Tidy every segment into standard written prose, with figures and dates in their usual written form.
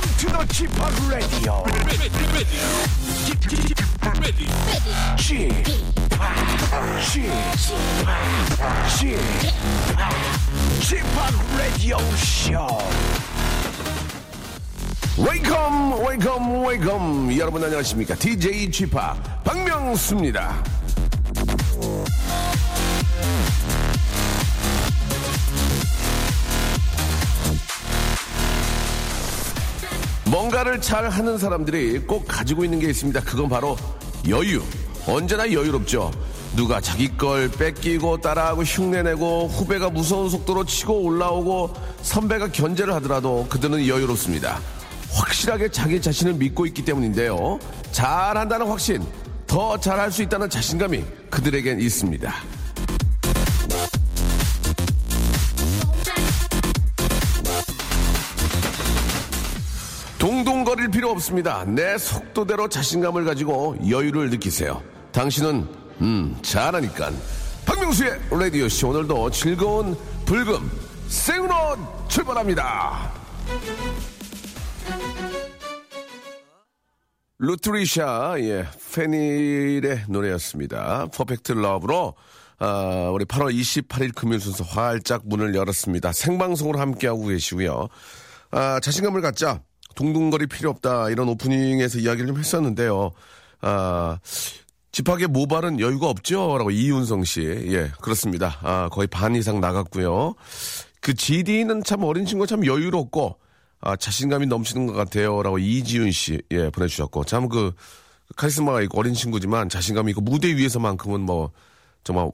Welcome to the G-POP Radio. G-POP Radio Show. Welcome, welcome, welcome. 여러분 안녕하십니까? DJ G-POP 박명수입니다. 뭔가를 잘 하는 사람들이 꼭 가지고 있는 게 있습니다. 그건 바로 여유. 언제나 여유롭죠. 누가 자기 걸 뺏기고 따라하고 흉내내고 후배가 무서운 속도로 치고 올라오고 선배가 견제를 하더라도 그들은 여유롭습니다. 확실하게 자기 자신을 믿고 있기 때문인데요. 잘한다는 확신, 더 잘할 수 있다는 자신감이 그들에겐 있습니다. 동동거릴 필요 없습니다. 내 속도대로 자신감을 가지고 여유를 느끼세요. 당신은 잘하니까. 박명수의 라디오쇼, 오늘도 즐거운 불금 생으로 출발합니다. 루트리샤, 페닐의 노래였습니다. 퍼펙트 러브로 우리 8월 28일 금요일 순서 활짝 문을 열었습니다. 생방송으로 함께하고 계시고요. 자신감을 갖자. 동동거리 필요 없다, 이런 오프닝에서 이야기를 좀 했었는데요. 집학의 모발은 여유가 없죠? 라고 이윤성 씨. 예, 그렇습니다. 거의 반 이상 나갔고요. 그 GD는 참 어린 친구가 참 여유롭고, 자신감이 넘치는 것 같아요. 라고 이지윤 씨. 예, 보내주셨고. 참 그, 카리스마가 있고 어린 친구지만 자신감이 있고 무대 위에서만큼은 뭐, 정말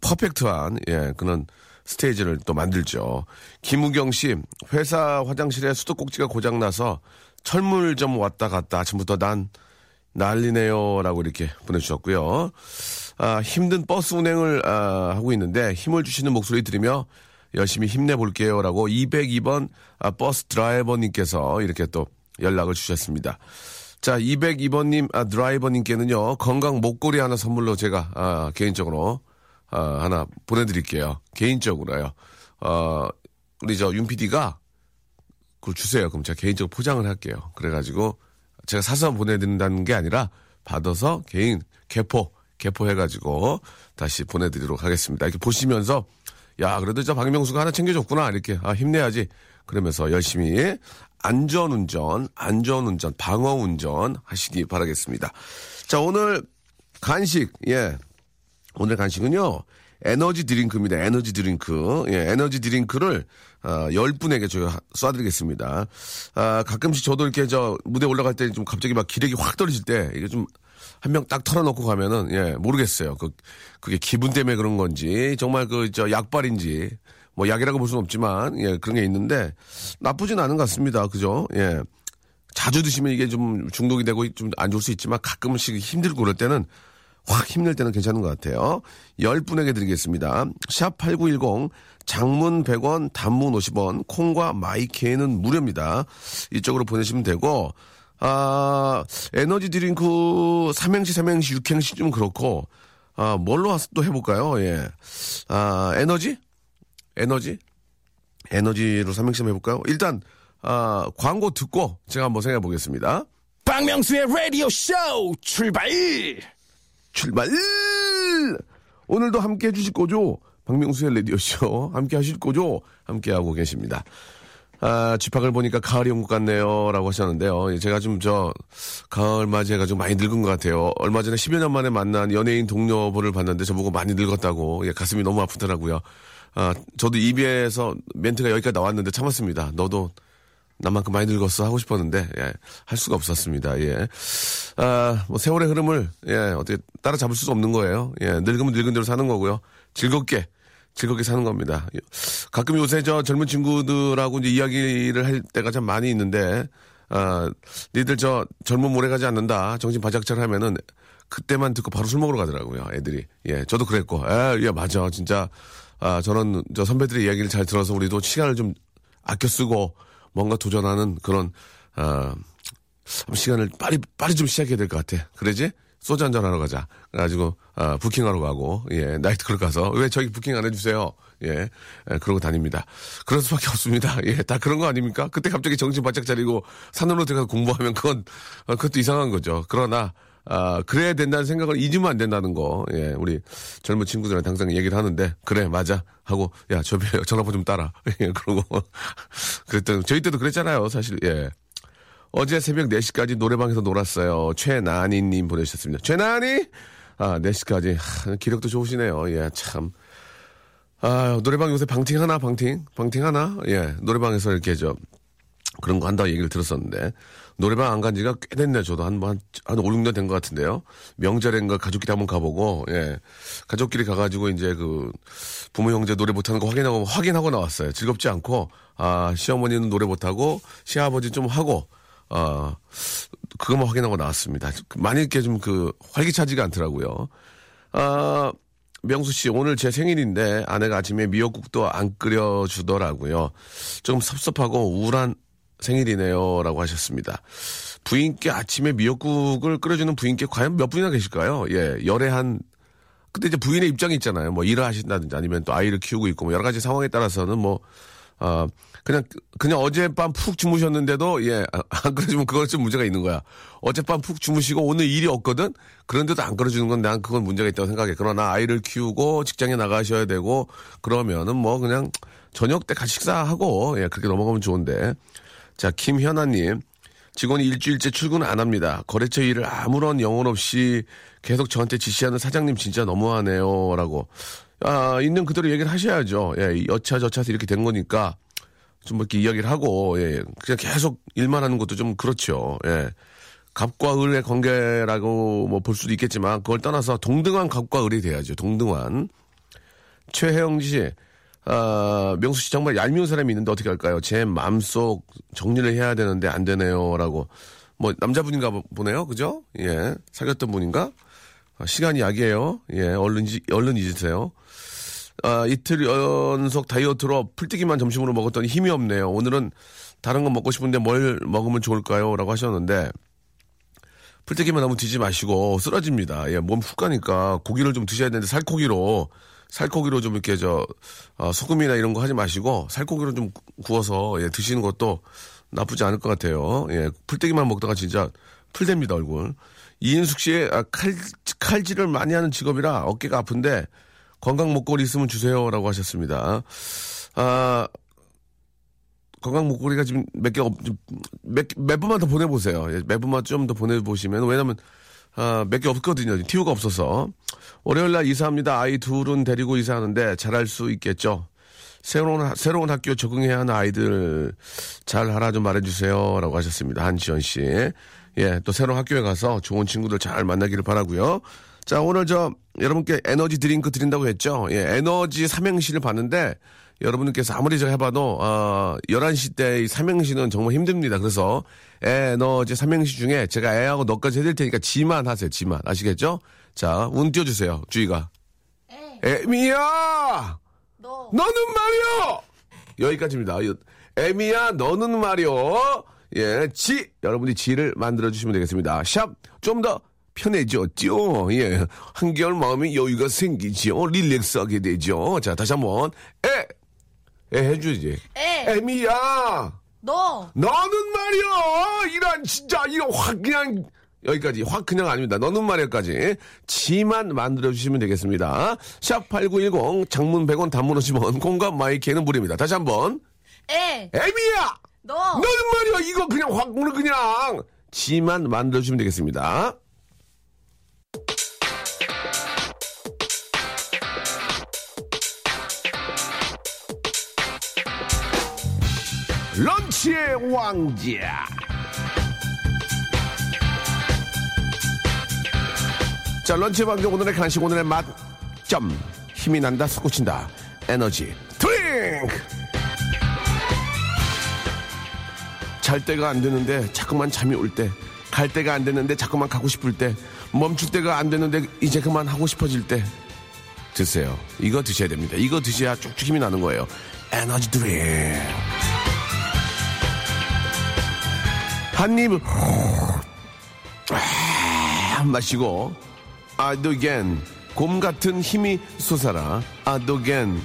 퍼펙트한, 예, 그런 스테이지를 또 만들죠. 김우경 씨, 회사 화장실에 수도꼭지가 고장나서 철물점 왔다 갔다 아침부터 난 난리네요. 라고 이렇게 보내주셨고요. 힘든 버스 운행을 하고 있는데 힘을 주시는 목소리 들으며 열심히 힘내볼게요. 라고 202번 버스 드라이버님께서 이렇게 또 연락을 주셨습니다. 자, 202번님 드라이버님께는요. 건강 목걸이 하나 선물로 제가 개인적으로 하나 보내드릴게요. 개인적으로요. 우리 저 윤 PD가 그걸 주세요. 그럼 제가 개인적으로 포장을 할게요. 그래가지고 제가 사서 보내드린다는 게 아니라 받아서 개인 개포해가지고 다시 보내드리도록 하겠습니다. 이렇게 보시면서 야, 그래도 저 박명수가 하나 챙겨줬구나. 이렇게 힘내야지. 그러면서 열심히 안전운전, 방어운전 하시기 바라겠습니다. 자, 오늘 간식, 예. 오늘 간식은요, 에너지 드링크입니다. 에너지 드링크. 예, 에너지 드링크를, 10분에게 저희가 쏴드리겠습니다. 가끔씩 저도 이렇게 무대 올라갈 때 좀 갑자기 막 기력이 확 떨어질 때, 이게 좀, 한 명 딱 털어놓고 가면은, 예, 모르겠어요. 그게 기분 때문에 그런 건지, 정말 약발인지, 뭐 약이라고 볼 수는 없지만, 예, 그런 게 있는데, 나쁘진 않은 것 같습니다. 그죠? 예. 자주 드시면 이게 좀 중독이 되고 좀 안 좋을 수 있지만, 가끔씩 힘들고 그럴 때는, 확 힘낼 때는 괜찮은 것 같아요. 10분에게 드리겠습니다. 샵8910, 장문 100원, 단문 50원, 콩과 마이케이는 무료입니다. 이쪽으로 보내시면 되고, 에너지 드링크 삼행시, 6행시 좀 그렇고, 뭘로 또 해볼까요? 예. 에너지? 에너지로 삼행시 좀 해볼까요? 일단, 광고 듣고 제가 한번 생각해 보겠습니다. 박명수의 라디오 쇼 출발! 오늘도 함께 해주실 거죠? 박명수의 라디오쇼 함께 하실 거죠? 함께 하고 계십니다. 집학을 보니까 가을이 온 것 같네요. 라고 하셨는데요. 제가 좀 가을 맞이해가 좀 많이 늙은 것 같아요. 얼마 전에 10여 년 만에 만난 연예인 동료분을 봤는데 저보고 많이 늙었다고. 예, 가슴이 너무 아프더라고요. 저도 입에서 멘트가 여기까지 나왔는데 참았습니다. 너도 나만큼 많이 늙었어 하고 싶었는데, 예, 할 수가 없었습니다. 예. 뭐 세월의 흐름을, 예, 어떻게 따라잡을 수도 없는 거예요. 예, 늙으면 늙은 대로 사는 거고요. 즐겁게 사는 겁니다. 가끔 요새 젊은 친구들하고 이제 이야기를 할 때가 참 많이 있는데, 니들 젊음 오래 가지 않는다. 정신 바짝차려 하면은 그때만 듣고 바로 술 먹으러 가더라고요. 애들이. 예, 저도 그랬고. 예, 맞아. 진짜, 저는 선배들의 이야기를 잘 들어서 우리도 시간을 좀 아껴 쓰고, 뭔가 도전하는 그런 시간을 빨리 좀 시작해야 될 것 같아. 그러지? 소주 한잔 하러 가자. 그래가지고, 부킹하러 가고, 예, 나이트클럽 가서, 왜 저기 부킹 안 해주세요? 예, 그러고 다닙니다. 그럴 수밖에 없습니다. 예, 다 그런 거 아닙니까? 그때 갑자기 정신 바짝 차리고 산으로 들어가서 공부하면 그것도 이상한 거죠. 그러나, 그래야 된다는 생각을 잊으면 안 된다는 거, 예, 우리 젊은 친구들한테 항상 얘기를 하는데, 그래, 맞아. 하고, 야, 저 전화번호 좀 따라. 예, 그러고. 그랬더니, 저희 때도 그랬잖아요, 사실, 예. 어제 새벽 4시까지 노래방에서 놀았어요. 최나니님 보내주셨습니다. 최나니? 4시까지. 기력도 좋으시네요. 예, 참. 노래방 요새 방팅 하나? 예, 노래방에서 이렇게 그런 거 한다고 얘기를 들었었는데. 노래방 안 간 지가 꽤 됐네. 저도 한 5, 6년 된 것 같은데요. 명절엔가 가족끼리 한번 가보고, 예. 가족끼리 가가지고 이제 부모 형제 노래 못하는 거 확인하고 나왔어요. 즐겁지 않고, 시어머니는 노래 못하고, 시아버지 좀 하고, 그것만 확인하고 나왔습니다. 많이 이렇게 활기차지가 않더라고요. 명수 씨, 오늘 제 생일인데 아내가 아침에 미역국도 안 끓여주더라고요. 조금 섭섭하고 우울한 생일이네요. 라고 하셨습니다. 부인께 아침에 미역국을 끓여주는 부인께 과연 몇 분이나 계실까요? 예, 근데 이제 부인의 입장이 있잖아요. 뭐 일을 하신다든지 아니면 또 아이를 키우고 있고 뭐 여러 가지 상황에 따라서는 그냥 어젯밤 푹 주무셨는데도, 예, 안 끓여주면 그건 좀 문제가 있는 거야. 어젯밤 푹 주무시고 오늘 일이 없거든? 그런데도 안 끓여주는 건 난 그건 문제가 있다고 생각해. 그러나 아이를 키우고 직장에 나가셔야 되고, 그러면은 그냥 저녁 때 같이 식사하고, 예, 그렇게 넘어가면 좋은데. 자, 김현아님. 직원이 일주일째 출근 안 합니다. 거래처 일을 아무런 영혼 없이 계속 저한테 지시하는 사장님 진짜 너무하네요. 라고. 있는 그대로 얘기를 하셔야죠. 예, 여차저차서 이렇게 된 거니까 좀 이렇게 이야기를 하고, 예, 그냥 계속 일만 하는 것도 좀 그렇죠. 예. 갑과 을의 관계라고 볼 수도 있겠지만 그걸 떠나서 동등한 갑과 을이 돼야죠. 동등한. 최혜영지 씨, 명수 씨 정말 얄미운 사람이 있는데 어떻게 할까요? 제 마음속 정리를 해야 되는데 안 되네요. 라고. 남자분인가 보네요. 그죠? 예. 사귀었던 분인가? 시간이 약이에요. 예, 얼른 잊으세요. 이틀 연속 다이어트로 풀떼기만 점심으로 먹었더니 힘이 없네요. 오늘은 다른 거 먹고 싶은데 뭘 먹으면 좋을까요? 라고 하셨는데, 풀떼기만 너무 드지 마시고 쓰러집니다. 예, 몸 훅 가니까 고기를 좀 드셔야 되는데 살코기로 좀 이렇게 소금이나 이런 거 하지 마시고 살코기로 좀 구워서, 예, 드시는 것도 나쁘지 않을 것 같아요. 예, 풀떼기만 먹다가 진짜 풀댑니다, 얼굴. 이인숙 씨의 칼질을 많이 하는 직업이라 어깨가 아픈데 건강 목걸이 있으면 주세요라고 하셨습니다. 건강 목걸이가 지금 몇 번만 더 보내보세요. 예, 몇 번만 좀 더 보내보시면, 왜냐면 몇 개 없거든요. TV가 없어서. 월요일 날 이사합니다. 아이 둘은 데리고 이사하는데 잘할 수 있겠죠. 새로운 학교 적응해야 하는 아이들 잘하라 좀 말해주세요라고 하셨습니다. 한지연 씨. 예, 또 새로운 학교에 가서 좋은 친구들 잘 만나기를 바라고요. 자, 오늘 여러분께 에너지 드링크 드린다고 했죠. 예, 에너지 삼행시를 봤는데 여러분께서 아무리 해봐도 11시 때 삼행시는 정말 힘듭니다. 그래서 에너지 삼행시 중에 제가 애하고 너까지 해드릴 테니까 지만 하세요. 지만. 아시겠죠? 자, 운 띄워주세요. 주희가. 애미야! 너는 말이요! 여기까지입니다. 애미야, 너는 말이요! 예, 여러분이 지를 만들어주시면 되겠습니다. 샵, 좀 더 편해졌죠? 예, 한결 마음이 여유가 생기죠? 릴렉스하게 되죠? 자, 다시 한 번. 에 해주지. 애미야! 너는 말이야! 이런 확 그냥, 여기까지. 확 그냥 아닙니다. 너는 말이야까지. 지만 만들어주시면 되겠습니다. 샵 8910, 장문 100원, 단문 50원, 공감 마이키에는 무료입니다. 다시 한 번. 애미야! 너는 말이야, 이거 그냥 확, 오늘 그냥 지만 만들어주시면 되겠습니다. 런치의 왕자. 자, 런치의 왕자, 오늘의 간식, 오늘의 맛, 힘이 난다, 솟구친다, 에너지 드링크. 잘 때가 안 되는데 자꾸만 잠이 올 때, 갈 때가 안 되는데 자꾸만 가고 싶을 때, 멈출 때가 안 되는데 이제 그만 하고 싶어질 때 드세요. 이거 드셔야 됩니다. 이거 드셔야 쭉쭉 힘이 나는 거예요. 에너지 드링. 한 입 마시고 아도겐 곰 같은 힘이 솟아라 아도겐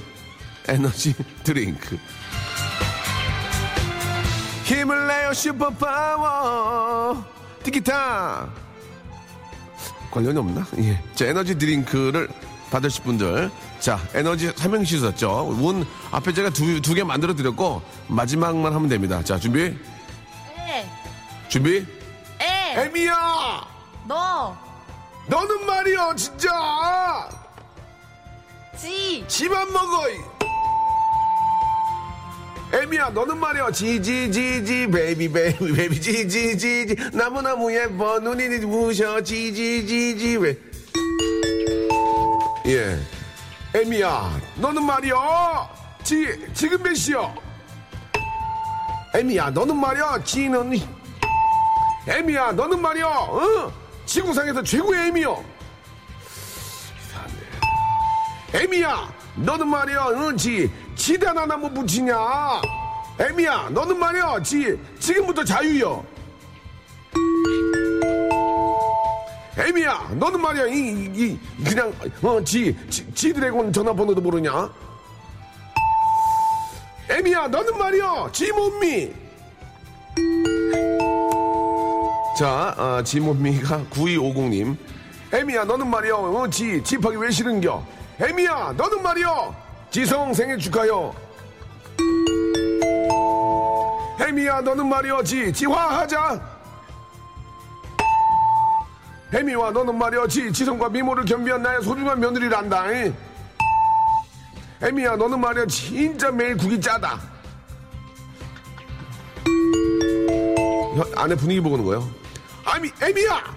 에너지 드링크. 힘을 내요 슈퍼파워 티키타. 관련이 없나? 예. 자, 에너지 드링크를 받으실 분들, 자, 에너지 삼행시 썼죠. 운 앞에 제가 두 개 만들어 드렸고 마지막만 하면 됩니다. 자, 준비. 에. 준비. 에. 에미야. 너. 너는 말이야 진짜. 지. 지만 먹어. 에미야 너는 말이야 지지지지 베이비 베이비 베이비 지지지지 나무나무 예뻐 눈이 부셔 지지지지 왜. 예, 에미야 너는 말이야 지금 몇 시야. 에미야 너는 말이야 지는. 에미야 너는 말이야 어? 지구상에서 최고의 에미여. 이상하네. 에미야 너는 말이야 응, 지단 하나 뭐 붙이냐. 에미야 너는 말이야 지금부터 자유여. 에미야 너는 말이야 이 그냥 지드래곤 전화번호도 모르냐. 에미야 너는 말이야 지몬미. 자, 지몬미가 9250님. 에미야 너는 말이야 집하기 왜 싫은겨. 에미야 너는 말이야 지성 생일 축하요. 에미야 너는 말이야 지화하자. 혜미와 너는 말이여 지성과 미모를 겸비한 나의 소중한 며느리란다. 혜미야 너는 말이여 진짜 매일 국이 짜다. 안에 분위기 보는 거예요. 아미 혜미야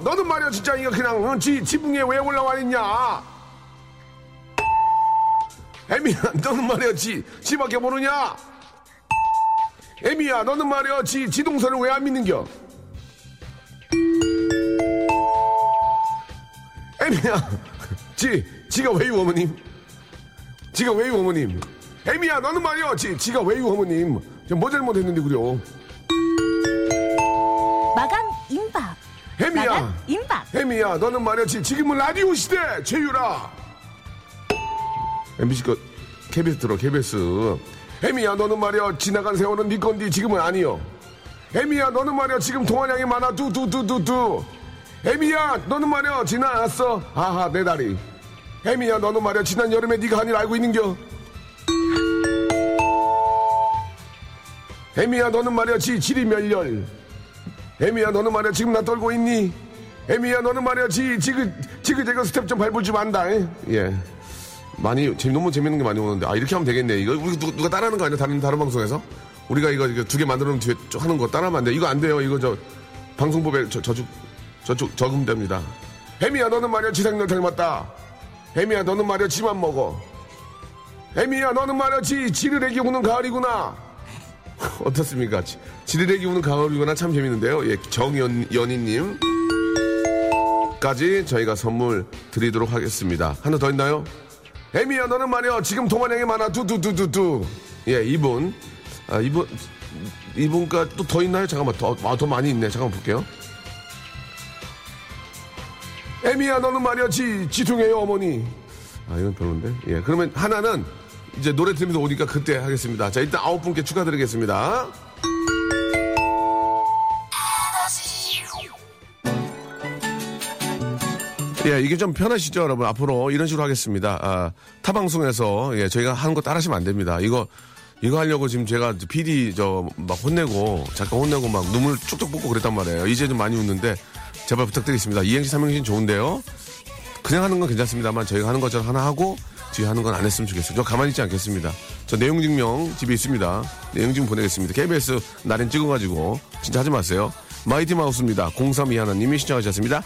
너는 말이여 진짜 이거 그냥 지붕에 왜 올라와 있냐. 혜미야 너는 말이여 지밖에 모르냐. 혜미야 너는 말이여 지동선을 왜 안 믿는겨. 에미야, 지가 왜유 어머님? 지가 왜유 어머님? 에미야, 너는 말이야, 지가 왜유 어머님? 뭐 잘못했는데 그래요? 마감 임박. 에미야, 마감 임박. 에미야, 너는 말이야, 지금은 라디오 시대 최유라. MBC 거 KBS 들어, KBS. 에미야, 너는 말이야, 지나간 세월은 네 건디 지금은 아니여. 에미야, 너는 말이야, 지금 동안양이 많아 두두두두두. 에미야 너는 말이야 지나왔어 아하 내 다리. 에미야 너는 말이야 지난 여름에 네가 한 일 알고 있는겨. 에미야 너는 말이야 지리 멸렬. 에미야 너는 말이야 지금 나 떨고 있니. 에미야 너는 말이야 지그재그 스텝 좀 밟을 줄 안다. 예, 많이 너무 재밌는 게 많이 오는데 아 이렇게 하면 되겠네. 이거 우리 누가 따라하는 거 아니야? 다른 방송에서 우리가 이거 두 개 만들어 놓으면 뒤에 하는 거 따라하면 안 돼. 이거 안 돼요. 이거 저 방송법에 저쪽 저금됩니다. 혜미야 너는 말이야 지상렬 닮았다. 혜미야 너는 말이야 지만 먹어. 혜미야 너는 말이야 지르레기 우는 가을이구나. 어떻습니까? 지르레기 우는 가을이구나 참 재밌는데요. 예, 정연희님까지 저희가 선물 드리도록 하겠습니다. 하나 더 있나요? 혜미야 너는 말이야 지금 동안양이 많아 두두두두두. 예, 이분과 또 더 있나요? 잠깐만 더 많이 있네. 잠깐만 볼게요. 에미야 너는 말이야 지통해요 어머니. 아 이건 별론데. 예, 그러면 하나는 이제 노래 들으면서 오니까 그때 하겠습니다. 자 일단 9분께 축하드리겠습니다. 예, 이게 좀 편하시죠 여러분. 앞으로 이런 식으로 하겠습니다. 아, 타 방송에서 예, 저희가 하는 거 따라하시면 안 됩니다. 이거 하려고 지금 제가 PD 막 혼내고 잠깐 혼내고 막 눈물 쭉쭉 뽑고 그랬단 말이에요. 이제 좀 많이 웃는데 제발 부탁드리겠습니다. 이행시 삼행시는 좋은데요. 그냥 하는 건 괜찮습니다만 저희가 하는 것처럼 하나 하고 뒤에 하는 건 안 했으면 좋겠어요. 저 가만히 있지 않겠습니다. 저 내용증명 집에 있습니다. 내용증명 보내겠습니다. KBS 날인 찍어가지고 진짜 하지 마세요. 마이티 마우스입니다. 0321님이 신청하셨습니다.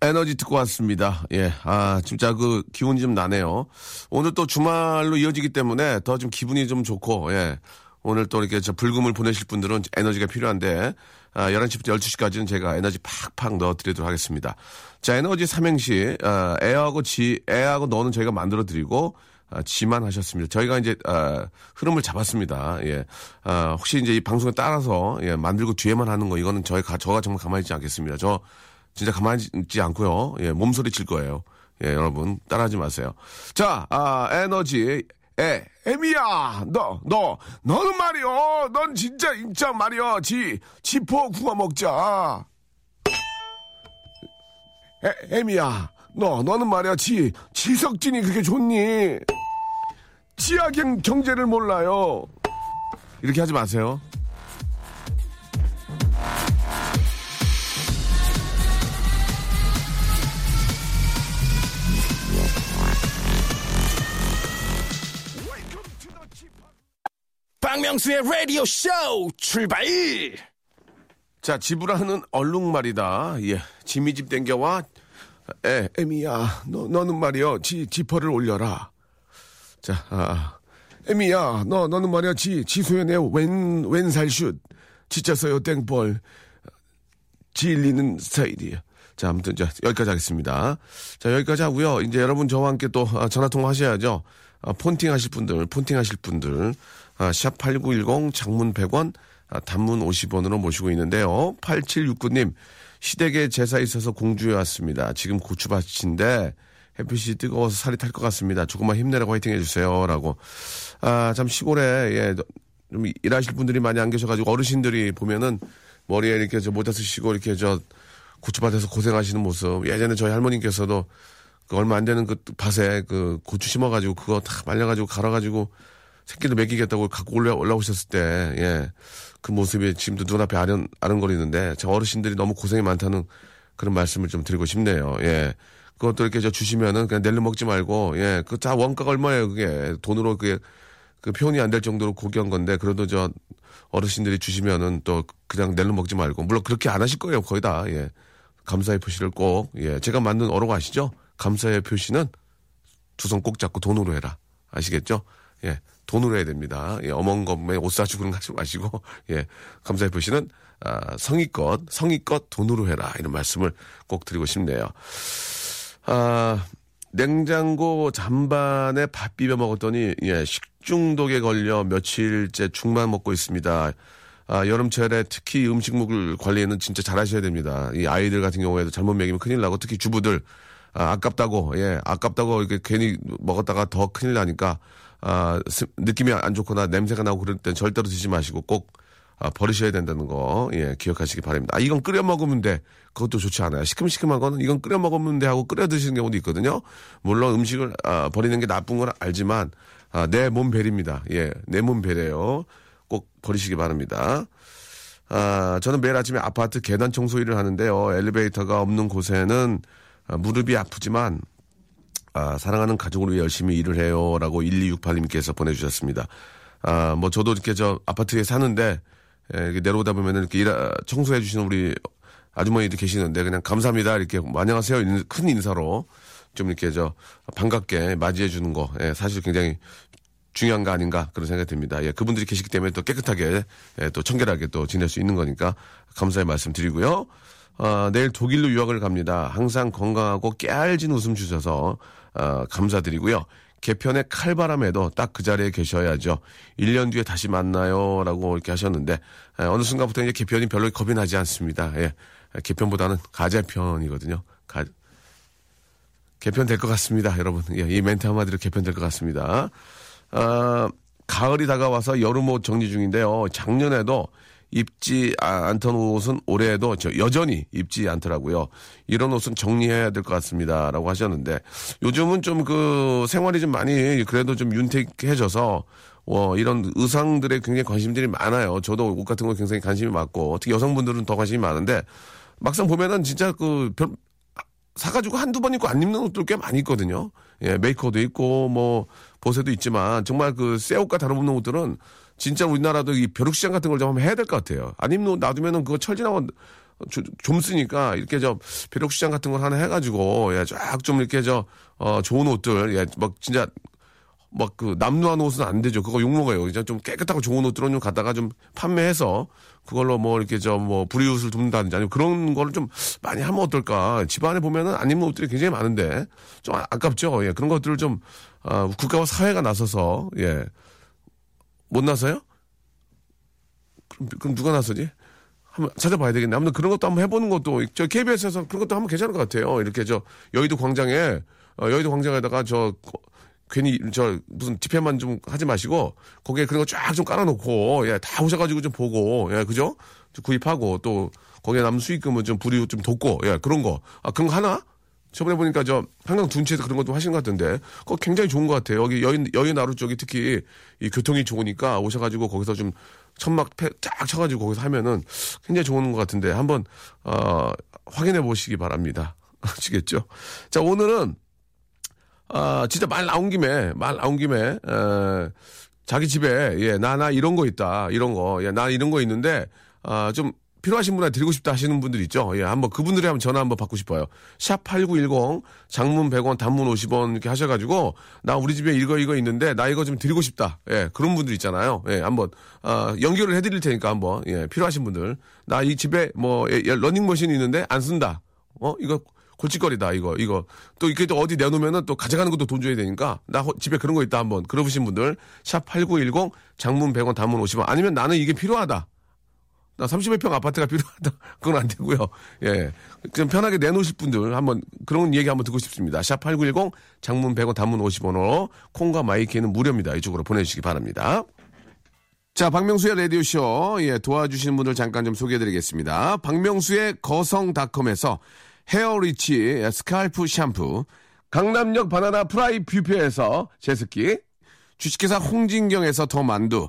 에너지 듣고 왔습니다. 예, 아 진짜 그 기운이 좀 나네요. 오늘 또 주말로 이어지기 때문에 더 좀 기분이 좀 좋고 예. 오늘 또 이렇게 저 불금을 보내실 분들은 에너지가 필요한데 11시부터 12시까지는 제가 에너지 팍팍 넣어드리도록 하겠습니다. 자 에너지 삼행시 애하고 너는 저희가 만들어드리고 지만하셨습니다. 저희가 이제 흐름을 잡았습니다. 예, 혹시 이제 이 방송에 따라서 예, 만들고 뒤에만 하는 거 이거는 저가 정말 가만히 있지 않겠습니다. 저 진짜 가만히 있지 않고요. 예, 몸소리 칠 거예요. 예, 여러분 따라하지 마세요. 자, 에너지. 에미야, 너는 말이여, 넌 진짜 임자 말이여, 지퍼 구워 먹자. 에미야, 너는 말이야, 지석진이 그게 좋니? 지하경 경제를 몰라요. 이렇게 하지 마세요. 박명수의 라디오 쇼 출발! 자, 지브라는 얼룩말이다. 예, 지미집 땡겨와. 에미야, 너는 말이여, 지퍼를 올려라. 자, 에미야, 너는 말이야, 지소연의 왼살슛. 지쳤어요, 땡벌. 질리는 스타일이야. 자, 아무튼, 자, 여기까지 하겠습니다. 자, 여기까지 하고요. 이제 여러분 저와 함께 또 전화통화 하셔야죠. 폰팅 하실 분들. 샵8910 장문 100원, 단문 50원으로 모시고 있는데요. 8769님, 시댁에 제사 있어서 공주에 왔습니다. 지금 고추밭인데 햇빛이 뜨거워서 살이 탈 것 같습니다. 조금만 힘내라고 화이팅 해주세요. 라고. 참 시골에, 예, 좀 일하실 분들이 많이 안 계셔가지고 어르신들이 보면은 머리에 이렇게 저 모자 쓰시고 이렇게 저 고추밭에서 고생하시는 모습. 예전에 저희 할머님께서도 그 얼마 안 되는 그 밭에 그 고추 심어가지고 그거 다 말려가지고 갈아가지고 새끼도 먹이겠다고 갖고 올라오셨을 때, 예. 그 모습이 지금도 눈앞에 아른거리는데, 저 어르신들이 너무 고생이 많다는 그런 말씀을 좀 드리고 싶네요, 예. 그것도 이렇게 저 주시면은 그냥 낼려 먹지 말고, 예. 그 다 원가가 얼마예요, 그게. 돈으로 그게, 그 표현이 안 될 정도로 고귀한 건데, 그래도 저 어르신들이 주시면은 또 그냥 낼려 먹지 말고, 물론 그렇게 안 하실 거예요, 거의 다, 예. 감사의 표시를 꼭, 예. 제가 만든 어록 아시죠? 감사의 표시는 두 손 꼭 잡고 돈으로 해라. 아시겠죠? 예. 돈으로 해야 됩니다. 예, 어멍검에 옷 사주고 그런 거 하지 마시고, 예, 감사의 표시는, 성의껏 돈으로 해라. 이런 말씀을 꼭 드리고 싶네요. 냉장고 잔반에 밥 비벼 먹었더니, 예, 식중독에 걸려 며칠째 죽만 먹고 있습니다. 여름철에 특히 음식물 관리는 진짜 잘 하셔야 됩니다. 이 아이들 같은 경우에도 잘못 먹이면 큰일 나고, 특히 주부들, 아깝다고, 예, 아깝다고 이렇게 괜히 먹었다가 더 큰일 나니까, 느낌이 안 좋거나 냄새가 나고 그럴 땐 절대로 드시지 마시고 꼭 버리셔야 된다는 거, 예, 기억하시기 바랍니다. 이건 끓여 먹으면 돼. 그것도 좋지 않아요. 시큼시큼한 거는 이건 끓여 먹으면 돼 하고 끓여 드시는 경우도 있거든요. 물론 음식을 버리는 게 나쁜 건 알지만, 내 몸 배립니다. 예, 내 몸 배려요. 꼭 버리시기 바랍니다. 저는 매일 아침에 아파트 계단 청소 일을 하는데요. 엘리베이터가 없는 곳에는 무릎이 아프지만, 사랑하는 가족을 위해 열심히 일을 해요. 라고 1268님께서 보내주셨습니다. 뭐 저도 이렇게 저 아파트에 사는데, 이렇게 내려오다 보면은 이렇게 청소해주시는 우리 아주머니도 계시는데, 그냥 감사합니다. 이렇게 안녕하세요. 큰 인사로 좀 이렇게 저 반갑게 맞이해주는 거, 예, 사실 굉장히 중요한 거 아닌가 그런 생각이 듭니다. 예, 그분들이 계시기 때문에 또 깨끗하게, 예, 또 청결하게 또 지낼 수 있는 거니까 감사의 말씀 드리고요. 내일 독일로 유학을 갑니다. 항상 건강하고 깨알진 웃음 주셔서 감사드리고요. 개편의 칼바람에도 딱 그 자리에 계셔야죠. 1년 뒤에 다시 만나요. 라고 이렇게 하셨는데, 어느 순간부터 이제 개편이 별로 겁이 나지 않습니다. 예. 개편보다는 가재편이거든요. 개편 될 것 같습니다. 여러분. 예, 이 멘트 한마디로 개편 될 것 같습니다. 가을이 다가와서 여름 옷 정리 중인데요. 작년에도 입지 않던 옷은 올해에도 여전히 입지 않더라고요. 이런 옷은 정리해야 될 것 같습니다. 라고 하셨는데, 요즘은 좀 그 생활이 좀 많이 그래도 좀 윤택해져서 이런 의상들에 굉장히 관심들이 많아요. 저도 옷 같은 거 굉장히 관심이 많고, 특히 여성분들은 더 관심이 많은데, 막상 보면은 진짜 사가지고 한두 번 입고 안 입는 옷들 꽤 많이 있거든요. 예, 메이커도 있고, 보세도 있지만, 정말 그 새 옷과 다름없는 옷들은 진짜 우리나라도 이 벼룩시장 같은 걸 좀 한번 해야 될 것 같아요. 안 입는 옷 놔두면은 그거 철지나고 좀 쓰니까 이렇게 저 벼룩시장 같은 걸 하나 해가지고, 예, 쫙 좀 이렇게 좋은 옷들, 예, 막 진짜 막 그 남루한 옷은 안 되죠. 그거 욕먹어요. 이제 좀 깨끗하고 좋은 옷들은 좀 갖다가 좀 판매해서 그걸로 뭐 이렇게 뭐 불이웃을 돕는다든지 아니면 그런 거를 좀 많이 하면 어떨까. 집안에 보면은 안 입는 옷들이 굉장히 많은데 좀 아깝죠. 예. 그런 것들을 좀 국가와 사회가 나서서 예. 못 나서요? 그럼 누가 나서지? 한번 찾아봐야 되겠네. 아무튼 그런 것도 한번 해보는 것도 저 KBS에서 그런 것도 한번 괜찮을 것 같아요. 이렇게 저 여의도 광장에다가 저 괜히 저 무슨 집회만 좀 하지 마시고 거기에 그런 거 쫙 좀 깔아놓고 예, 다 오셔가지고 좀 보고 예, 그죠? 좀 구입하고 또 거기에 남은 수익금은 좀 불이 좀 돕고 예, 그런 거. 아 그런 거 하나? 저번에 보니까 저 한강 둔치에서 그런 것도 하시는 것 같던데 그거 굉장히 좋은 것 같아요. 여기 여의나루 쪽이 특히 이 교통이 좋으니까 오셔가지고 거기서 좀 천막 쫙 쳐가지고 거기서 하면은 굉장히 좋은 것 같은데 한번 확인해 보시기 바랍니다. 아시겠죠? 자 오늘은 진짜 말 나온 김에 자기 집에 예 나 이런 거 있다 이런 거 예 나 이런 거 있는데 좀 필요하신 분한테 드리고 싶다 하시는 분들 있죠. 예, 한번 그분들이 한번 전화 한번 받고 싶어요. 샵 8910 장문 100원 단문 50원 이렇게 하셔가지고 나 우리 집에 이거 있는데 나 이거 좀 드리고 싶다. 예, 그런 분들 있잖아요. 예, 한번 연결을 해드릴 테니까 한번 예, 필요하신 분들 나 이 집에 뭐 예, 러닝머신이 있는데 안 쓴다. 이거 골칫거리다 이거 또 이게 또 어디 내놓으면은 또 가져가는 것도 돈 줘야 되니까 나 집에 그런 거 있다 한번 그러보신 분들 샵 8910 장문 100원 단문 50원 아니면 나는 이게 필요하다. 나 30평 아파트가 필요하다. 그건 안 되고요. 예. 좀 편하게 내놓으실 분들 한번 그런 얘기 한번 듣고 싶습니다. 샵8910 장문 100원 단문 50원으로 콩과 마이키는 무료입니다. 이쪽으로 보내주시기 바랍니다. 자, 박명수의 라디오쇼. 예, 도와주시는 분들 잠깐 좀 소개해드리겠습니다. 박명수의 거성닷컴에서 헤어리치 스칼프 샴푸, 강남역 바나나 프라이 뷔페에서 제습기, 주식회사 홍진경에서 더 만두,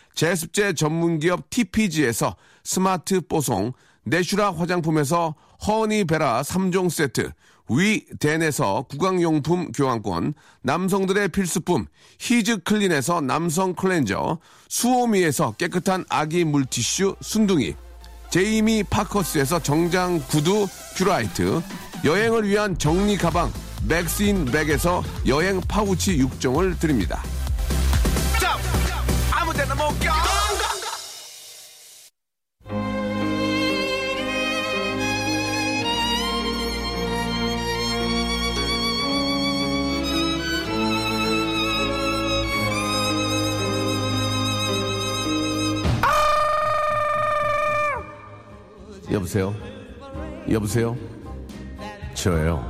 제습제 전문기업 TPG에서 스마트 뽀송, 내슈라 화장품에서 허니베라 3종 세트, 위덴에서 구강용품 교환권, 남성들의 필수품 히즈클린에서 남성 클렌저, 수오미에서 깨끗한 아기 물티슈 순둥이, 제이미 파커스에서 정장 구두 큐라이트, 여행을 위한 정리 가방 맥스인 백에서 여행 파우치 6종을 드립니다. 여보세요? 저예요.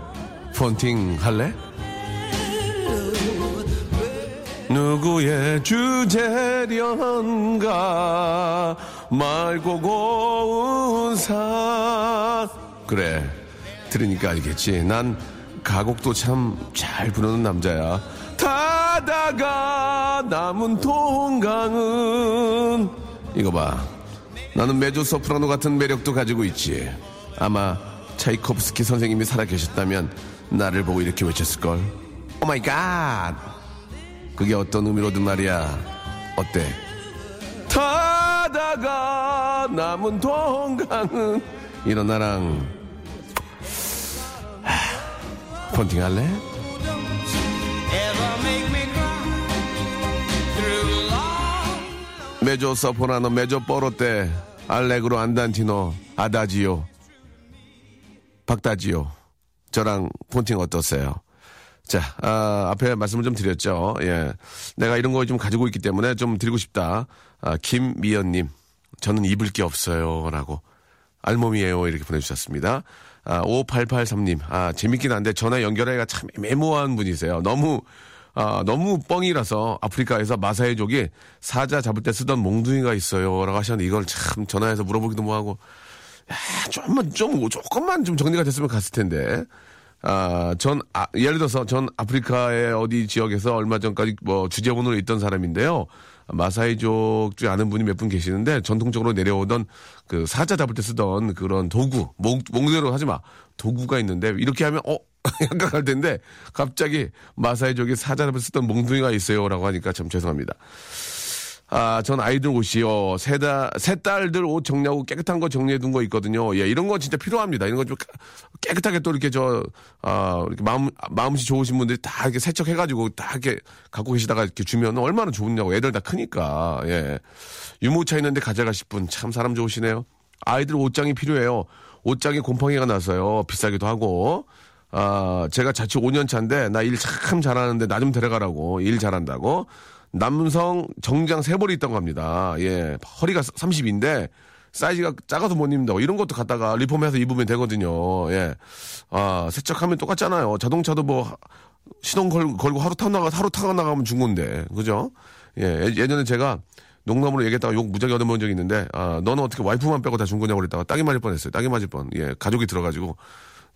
폰팅 할래? 누구의 주제련가 맑고 고운 산. 그래, 들으니까 알겠지. 난 가곡도 참 잘 부르는 남자야. 타다가 남은 동강은. 이거 봐, 나는 메조 소프라노 같은 매력도 가지고 있지. 아마 차이콥스키 선생님이 살아계셨다면 나를 보고 이렇게 외쳤을걸. 오 마이 갓. 그게 어떤 의미로든 말이야. 어때? 타다가 남은 동강은. 이런 나랑 폰팅 할래? 메조 서포라노 메조 뽀로떼 알레그로 안단티노 아다지오 박다지오. 저랑 폰팅 어떠세요? 자, 앞에 말씀을 좀 드렸죠. 예. 내가 이런 거 좀 가지고 있기 때문에 좀 드리고 싶다. 김미연님, 저는 입을 게 없어요. 라고. 알몸이에요. 이렇게 보내주셨습니다. 5883님, 재밌긴 한데 전화 연결하기가 참 애매모호한 분이세요. 너무 뻥이라서 아프리카에서 마사이족이 사자 잡을 때 쓰던 몽둥이가 있어요. 라고 하셨는데 이걸 참 전화해서 물어보기도 뭐하고. 조금만 좀 정리가 됐으면 갔을 텐데. 예를 들어서 전 아프리카의 어디 지역에서 얼마 전까지 뭐 주재원으로 있던 사람인데요. 마사이족 중에 아는 분이 몇 분 계시는데 전통적으로 내려오던 그 사자 잡을 때 쓰던 그런 도구, 목대로 하지 마. 도구가 있는데 이렇게 하면 약간 갈 텐데 갑자기 마사이족이 사자 잡을 때 쓰던 몽둥이가 있어요라고 하니까 참 죄송합니다. 아, 전 아이들 옷이요. 세 딸들 옷 정리하고 깨끗한 거 정리해둔 거 있거든요. 예, 이런 건 진짜 필요합니다. 이런 거 좀 깨끗하게 또 이렇게 이렇게 마음씨 좋으신 분들이 다 이렇게 세척해가지고 다 이렇게 갖고 계시다가 이렇게 주면 얼마나 좋으냐고. 애들 다 크니까. 예. 유모차 있는데 가져가실 분 참 사람 좋으시네요. 아이들 옷장이 필요해요. 옷장에 곰팡이가 나서요. 비싸기도 하고. 아, 제가 자취 5년 차인데 나 일 참 잘하는데 나 좀 데려가라고. 일 잘한다고. 남성 정장 세벌이 있다고 합니다. 예. 허리가 30인데, 사이즈가 작아서 못 입는다고. 이런 것도 갖다가 리폼해서 입으면 되거든요. 예. 아, 세척하면 똑같잖아요. 자동차도 시동 걸고 하루 타고 나가면 중고인데. 그죠? 예. 예전에 제가 농담으로 얘기했다가 욕 무지하게 얻어먹은 적이 있는데, 아, 너는 어떻게 와이프만 빼고 다 중고냐고 그랬다가 딱이 맞을 뻔 했어요. 딱이 맞을 뻔. 예. 가족이 들어가지고.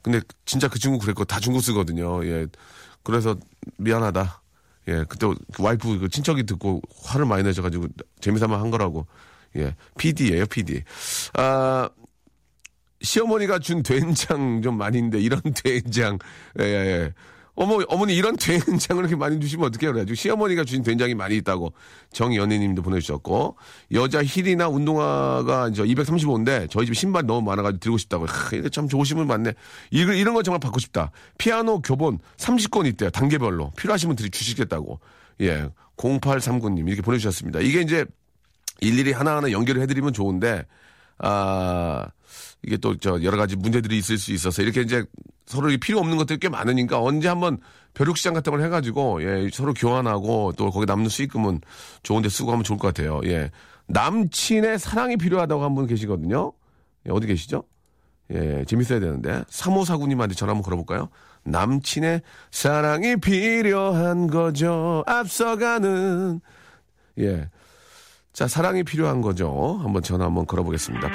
근데 진짜 그 친구 그랬고 다 중고 쓰거든요. 예. 그래서 미안하다. 예, 그때 와이프 그 친척이 듣고 화를 많이 내셔가지고 재미삼아 한 거라고. 예, PD예요, PD. 아, 시어머니가 준 된장 좀 많이 있는데 이런 된장, 예. 어머니 이런 된장을 이렇게 많이 주시면 어떡해요? 그래가지고 시어머니가 주신 된장이 많이 있다고 정연희님도 보내주셨고, 여자 힐이나 운동화가 이제 235인데 저희 집 신발 너무 많아가지고 드리고 싶다고. 이게 참 좋으신 분 많네. 이런 거 정말 받고 싶다. 피아노 교본 30권 있대요. 단계별로 필요하시면 주시겠다고. 예, 0839님 이렇게 보내주셨습니다. 이게 이제 일일이 하나하나 연결을 해드리면 좋은데, 아, 이게 또 여러 가지 문제들이 있을 수 있어서 이렇게 이제 서로 필요 없는 것들이 꽤 많으니까 언제 한번 벼룩시장 같은 걸 해가지고, 예, 서로 교환하고 또 거기 남는 수익금은 좋은데 쓰고 하면 좋을 것 같아요. 예. 남친의 사랑이 필요하다고 한 분 계시거든요. 예, 어디 계시죠? 예, 재밌어야 되는데. 3549님한테 전화 한번 걸어볼까요? 남친의 사랑이 필요한 거죠. 앞서가는. 예. 자, 사랑이 필요한 거죠. 한번 전화 한번 걸어보겠습니다.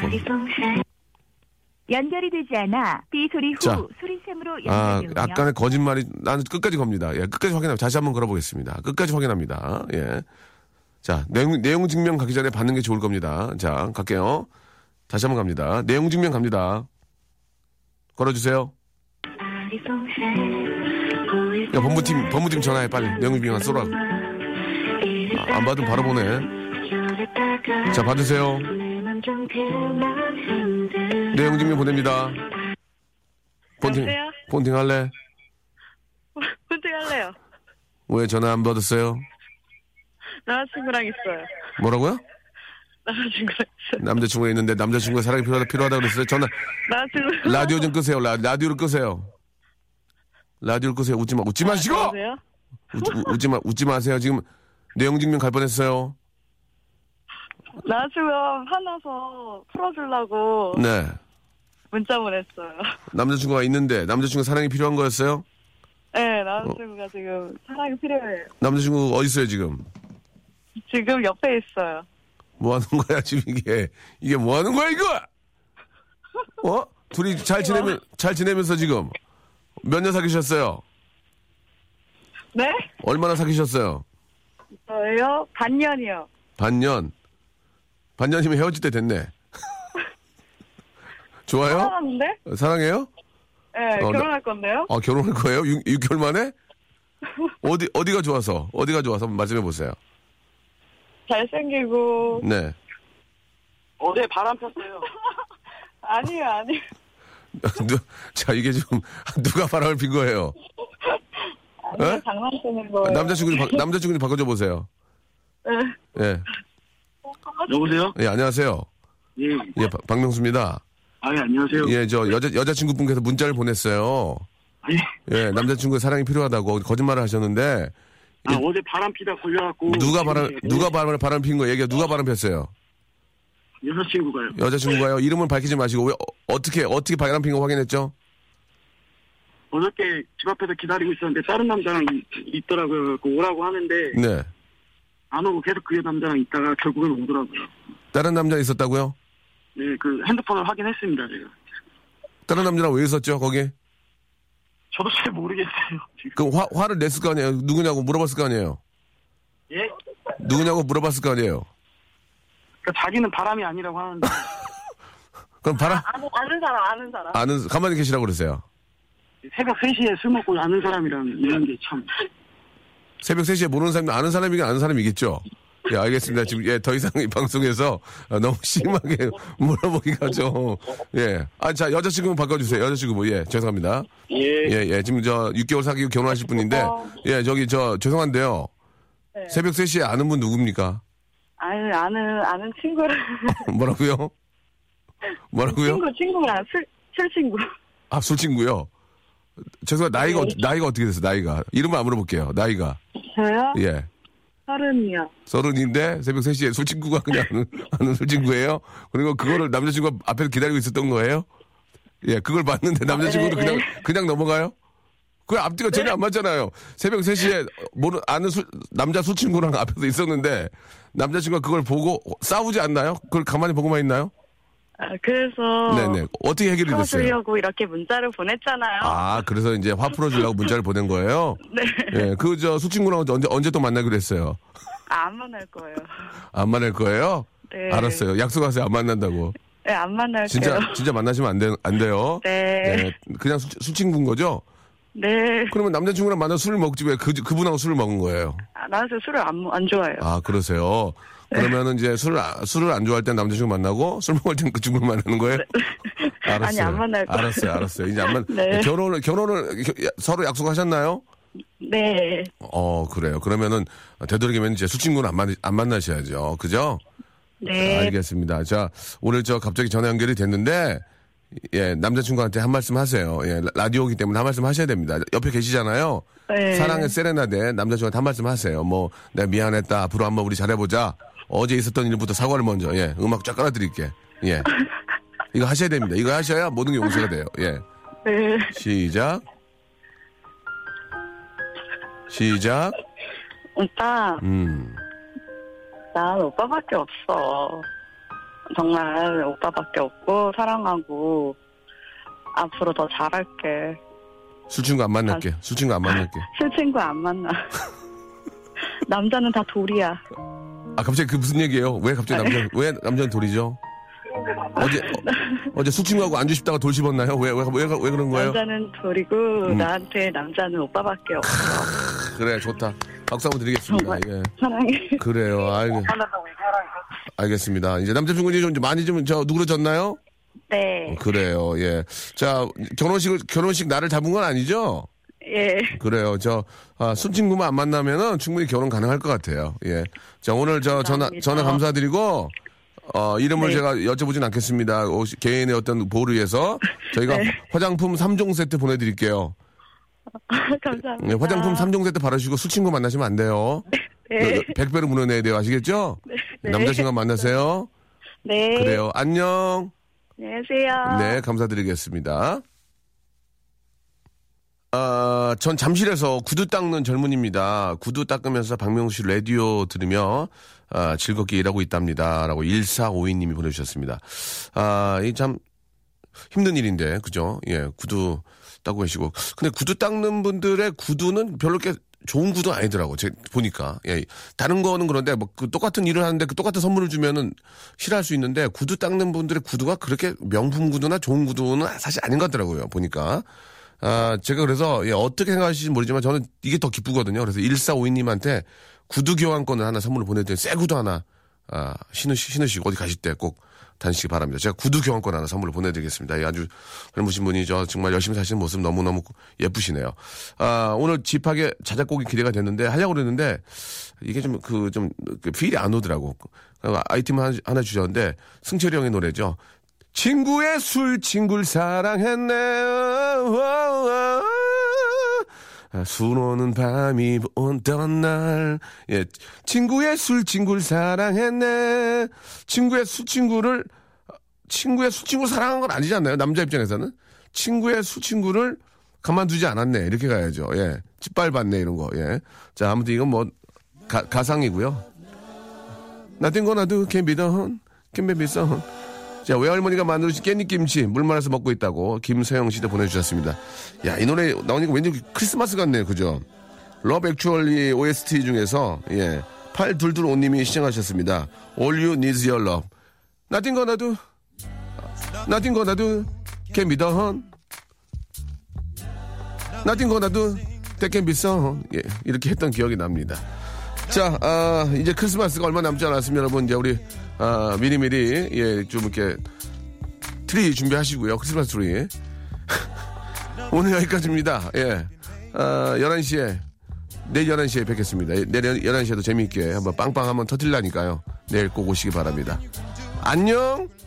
연결이 되지 않아 B 소리 후 자, 소리샘으로 연결되요. 아, 아까는 거짓말이 나는 끝까지 겁니다. 예, 끝까지 확인합니다. 다시 한번 걸어보겠습니다. 끝까지 확인합니다. 예, 자 내용 증명 가기 전에 받는 게 좋을 겁니다. 자 갈게요. 다시 한번 갑니다. 내용 증명 갑니다. 걸어주세요. 야 법무팀 전화해 빨리. 내용 증명한 쏘라고. 아, 안 받으면 바로 보내. 자 받으세요. 내용 증명 보냅니다. 본팅 할래? 본팅 할래요. 왜 전화 안 받았어요? 남자친구랑 있어요. 뭐라고요? 남자친구랑 있어요. 남자친구가 있는데 남자친구가 사랑이 필요하다 그랬어요. 전화. 남자친구. 라디오 좀 끄세요. 라디오를 끄세요. 라디오를 끄세요. 웃지 마시고. 웃지 마세요. 지금 내용 증명 갈 뻔했어요. 나 지금 화나서 풀어주려고 네. 문자 보냈어요. 남자친구가 있는데 남자친구 사랑이 필요한 거였어요? 네. 남자친구가 지금 사랑이 필요해요. 남자친구 어디 있어요 지금? 지금 옆에 있어요. 뭐 하는 거야 지금 이게 뭐 하는 거야 이거? 어? 둘이 잘 지내면서 지금 몇 년 사귀셨어요? 네? 얼마나 사귀셨어요? 저요? 반년이요. 반년이면 헤어질 때 됐네. 좋아요? 사랑하는데? 사랑해요? 네, 결혼할 건데요? 아, 결혼할 거예요? 6개월 만에? 어디가 좋아서 말씀해 보세요. 잘생기고. 네. 어제 바람 폈어요. 아니에요. 자, 이게 좀 누가 바람을 핀 거예요? 아니요, 장난치는 거예요. 남자친구 좀 바꿔줘 보세요. 네. 예. 여보세요? 예, 안녕하세요. 예. 예, 박명수입니다. 아, 예, 안녕하세요. 예, 저 여자친구분께서 문자를 보냈어요. 아니. 예, 남자친구의 사랑이 필요하다고 거짓말을 하셨는데. 아, 예, 어제 바람 피다 걸려갖고. 누가 바람 핀 거예요? 얘기해. 누가 바람 폈어요? 여자친구가요. 이름은 밝히지 마시고, 왜, 어떻게 바람 핀 거 확인했죠? 어저께 집 앞에서 기다리고 있었는데, 다른 남자랑 있더라고요. 오라고 하는데. 네. 안 오고 계속 그 남자랑 있다가 결국엔 오더라고요. 다른 남자 있었다고요? 네, 그 핸드폰을 확인했습니다, 제가. 다른 남자랑 왜 있었죠, 거기? 저도 잘 모르겠어요, 지금. 그럼 화를 냈을 거 아니에요? 누구냐고 물어봤을 거 아니에요? 예? 누구냐고 물어봤을 거 아니에요? 그러니까 자기는 바람이 아니라고 하는데. 그럼 바람? 아는 사람. 가만히 계시라고 그러세요. 새벽 3시에 술 먹고 아는 사람이랑 이런 게 참. 새벽 3시에 모르는 사람이 아는 사람이긴 아는 사람이겠죠? 예, 알겠습니다. 지금, 예, 더 이상 이 방송에서 너무 심하게 물어보기가 좀, 예. 아, 자, 여자친구 바꿔주세요. 여자친구, 예, 죄송합니다. 예, 지금 저 6개월 사귀고 결혼하실 분인데, 예, 저기, 저, 죄송한데요. 네. 새벽 3시에 아는 분 누굽니까? 아는 친구를. 뭐라고요? 친구랑 술 친구. 아, 술 친구요? 죄송합니다. 나이가 어떻게 됐어요? 나이가. 이름을 안 물어볼게요. 나이가. 저요? 예. 30이요. 30인데 새벽 3시에 술 친구가 그냥 아는 술 친구예요? 그리고 그거를 남자친구가 앞에서 기다리고 있었던 거예요? 예, 그걸 봤는데 남자친구도 그냥 넘어가요? 그 앞뒤가 전혀 안 맞잖아요. 새벽 3시에 남자 술 친구랑 앞에서 있었는데 남자친구가 그걸 보고 싸우지 않나요? 그걸 가만히 보고만 있나요? 아, 그래서 네네 어떻게 해결이 됐어요? 풀어주려고 이렇게 문자를 보냈잖아요. 아, 그래서 이제 화 풀어주려고 문자를 보낸 거예요? 네. 예, 그 저 숙친구랑 언제 또 만나기로 했어요? 아, 안 만날 거예요. 안 만날 거예요? 네. 알았어요. 약속하세요. 안 만난다고. 네, 안 만날게요. 진짜 만나시면 안 돼요. 네. 네. 그냥 숙친구인 거죠? 네. 그러면 남자친구랑 만나 술을 먹지 왜 그분하고 술을 먹은 거예요? 아, 나는 술을 안 좋아해요. 아, 그러세요. 그러면은 이제 술을 안 좋아할 땐 남자친구 만나고 술 먹을 땐 그 친구를 만나는 거예요? 알았어요. 아니, 안 만날 거예요. 알았어요. 이제 안 만. 네. 결혼을 서로 약속하셨나요? 네. 그래요. 그러면은 되도록이면 이제 술 친구는 안 만나셔야죠. 그죠? 네. 알겠습니다. 자, 오늘 저 갑자기 전화 연결이 됐는데 예, 남자친구한테 한 말씀 하세요. 예, 라디오이기 때문에 한 말씀 하셔야 됩니다. 옆에 계시잖아요. 네. 사랑의 세레나데 남자친구한테 한 말씀 하세요. 뭐, 내가 미안했다. 앞으로 한번 우리 잘해보자. 어제 있었던 일부터 사과를 먼저, 예, 음악 쫙 깔아드릴게. 예. 이거 하셔야 됩니다. 이거 하셔야 모든 게 용서가 돼요. 예. 네. 시작. 오빠. 난 오빠밖에 없어. 정말 오빠밖에 없고 사랑하고 앞으로 더 잘할게. 술친구 안 만날게. 술친구 안 만나. 남자는 다 돌이야. 아, 갑자기 그 무슨 얘기예요? 왜 갑자기 남자는 돌이죠? 어제 술친구하고 안주 싶다가 돌 씹었나요? 왜 그런 거예요? 남자는 돌이고 나한테 남자는 오빠밖에 없어. 그래, 좋다. 박수 한번 드리겠습니다. 예. 사랑해. 그래요. 아이고. 알겠습니다. 이제 남자친구분이 좀 많이 좀 누그러졌나요? 네. 그래요. 예. 자, 결혼식 날을 잡은 건 아니죠? 예. 그래요. 술친구만 안 만나면은 충분히 결혼 가능할 것 같아요. 예. 자, 오늘 전화 감사드리고, 이름을 네. 제가 여쭤보진 않겠습니다. 개인의 어떤 보호를 위해서 저희가 네. 화장품 3종 세트 보내드릴게요. 감사합니다. 예, 화장품 3종 세트 바르시고 술친구 만나시면 안 돼요. 네. 100배로 물어내야 돼요. 아시겠죠? 네. 남자친구 만나세요. 네. 그래요. 안녕. 안녕하세요. 네, 감사드리겠습니다. 전 잠실에서 구두 닦는 젊은입니다. 구두 닦으면서 박명수 씨 라디오 들으며 즐겁게 일하고 있답니다. 라고 1452님이 보내주셨습니다. 아, 이 참 힘든 일인데, 그죠? 예, 구두 닦고 계시고. 근데 구두 닦는 분들의 구두는 별로 꽤 좋은 구두 아니더라고. 제가 보니까. 예. 다른 거는 그런데 뭐 그 똑같은 일을 하는데 그 똑같은 선물을 주면은 싫어할 수 있는데 구두 닦는 분들의 구두가 그렇게 명품 구두나 좋은 구두는 사실 아닌 것 같더라고요. 보니까. 아, 제가 그래서 예, 어떻게 생각하실지 모르지만 저는 이게 더 기쁘거든요. 그래서 1452님한테 구두 교환권을 하나 선물로 보내드린 새 구두 하나 신으시고 어디 가실 때 꼭 다니시기 바랍니다. 제가 구두 교환권 하나 선물로 보내드리겠습니다. 예, 아주 젊으신 분이 저 정말 열심히 사시는 모습 너무너무 예쁘시네요. 아, 오늘 집하게 자작곡이 기대가 됐는데 하려고 그랬는데 이게 좀 필이 안 오더라고. 아이템 하나 주셨는데 승철이 형의 노래죠. 친구의 술 친구를 사랑했네. 술 오는 밤이 온던 날. 예. 친구의 술 친구를 사랑했네. 친구의 술 친구를 사랑한 건 아니지 않나요? 남자 입장에서는. 친구의 술 친구를 가만두지 않았네. 이렇게 가야죠. 예. 짓밟았네. 이런 거. 예. 자, 아무튼 이건 가상이고요. Nothing gonna do can be done. Can be done. 자, 외할머니가 만들어주신 깻잎김치 물 말아서 먹고 있다고 김서영 씨도 보내주셨습니다. 야, 이 노래 나오니까 왠지 크리스마스 같네요. 그죠? 러브 액츄얼리 OST 중에서 예, 8225님이 시청하셨습니다. All you need is your love. Nothing gonna do. Nothing gonna do. Can be done. Nothing gonna do. That can be sung. 예, 이렇게 했던 기억이 납니다. 자, 이제 크리스마스가 얼마 남지 않았습니다. 여러분, 이제 우리, 미리미리, 예, 좀 이렇게 트리 준비하시고요. 크리스마스 트리. 오늘 여기까지입니다. 예. 11시에, 내일 11시에 뵙겠습니다. 내일 11시에도 재미있게 한번 빵빵 한번 터뜨리라니까요. 내일 꼭 오시기 바랍니다. 안녕!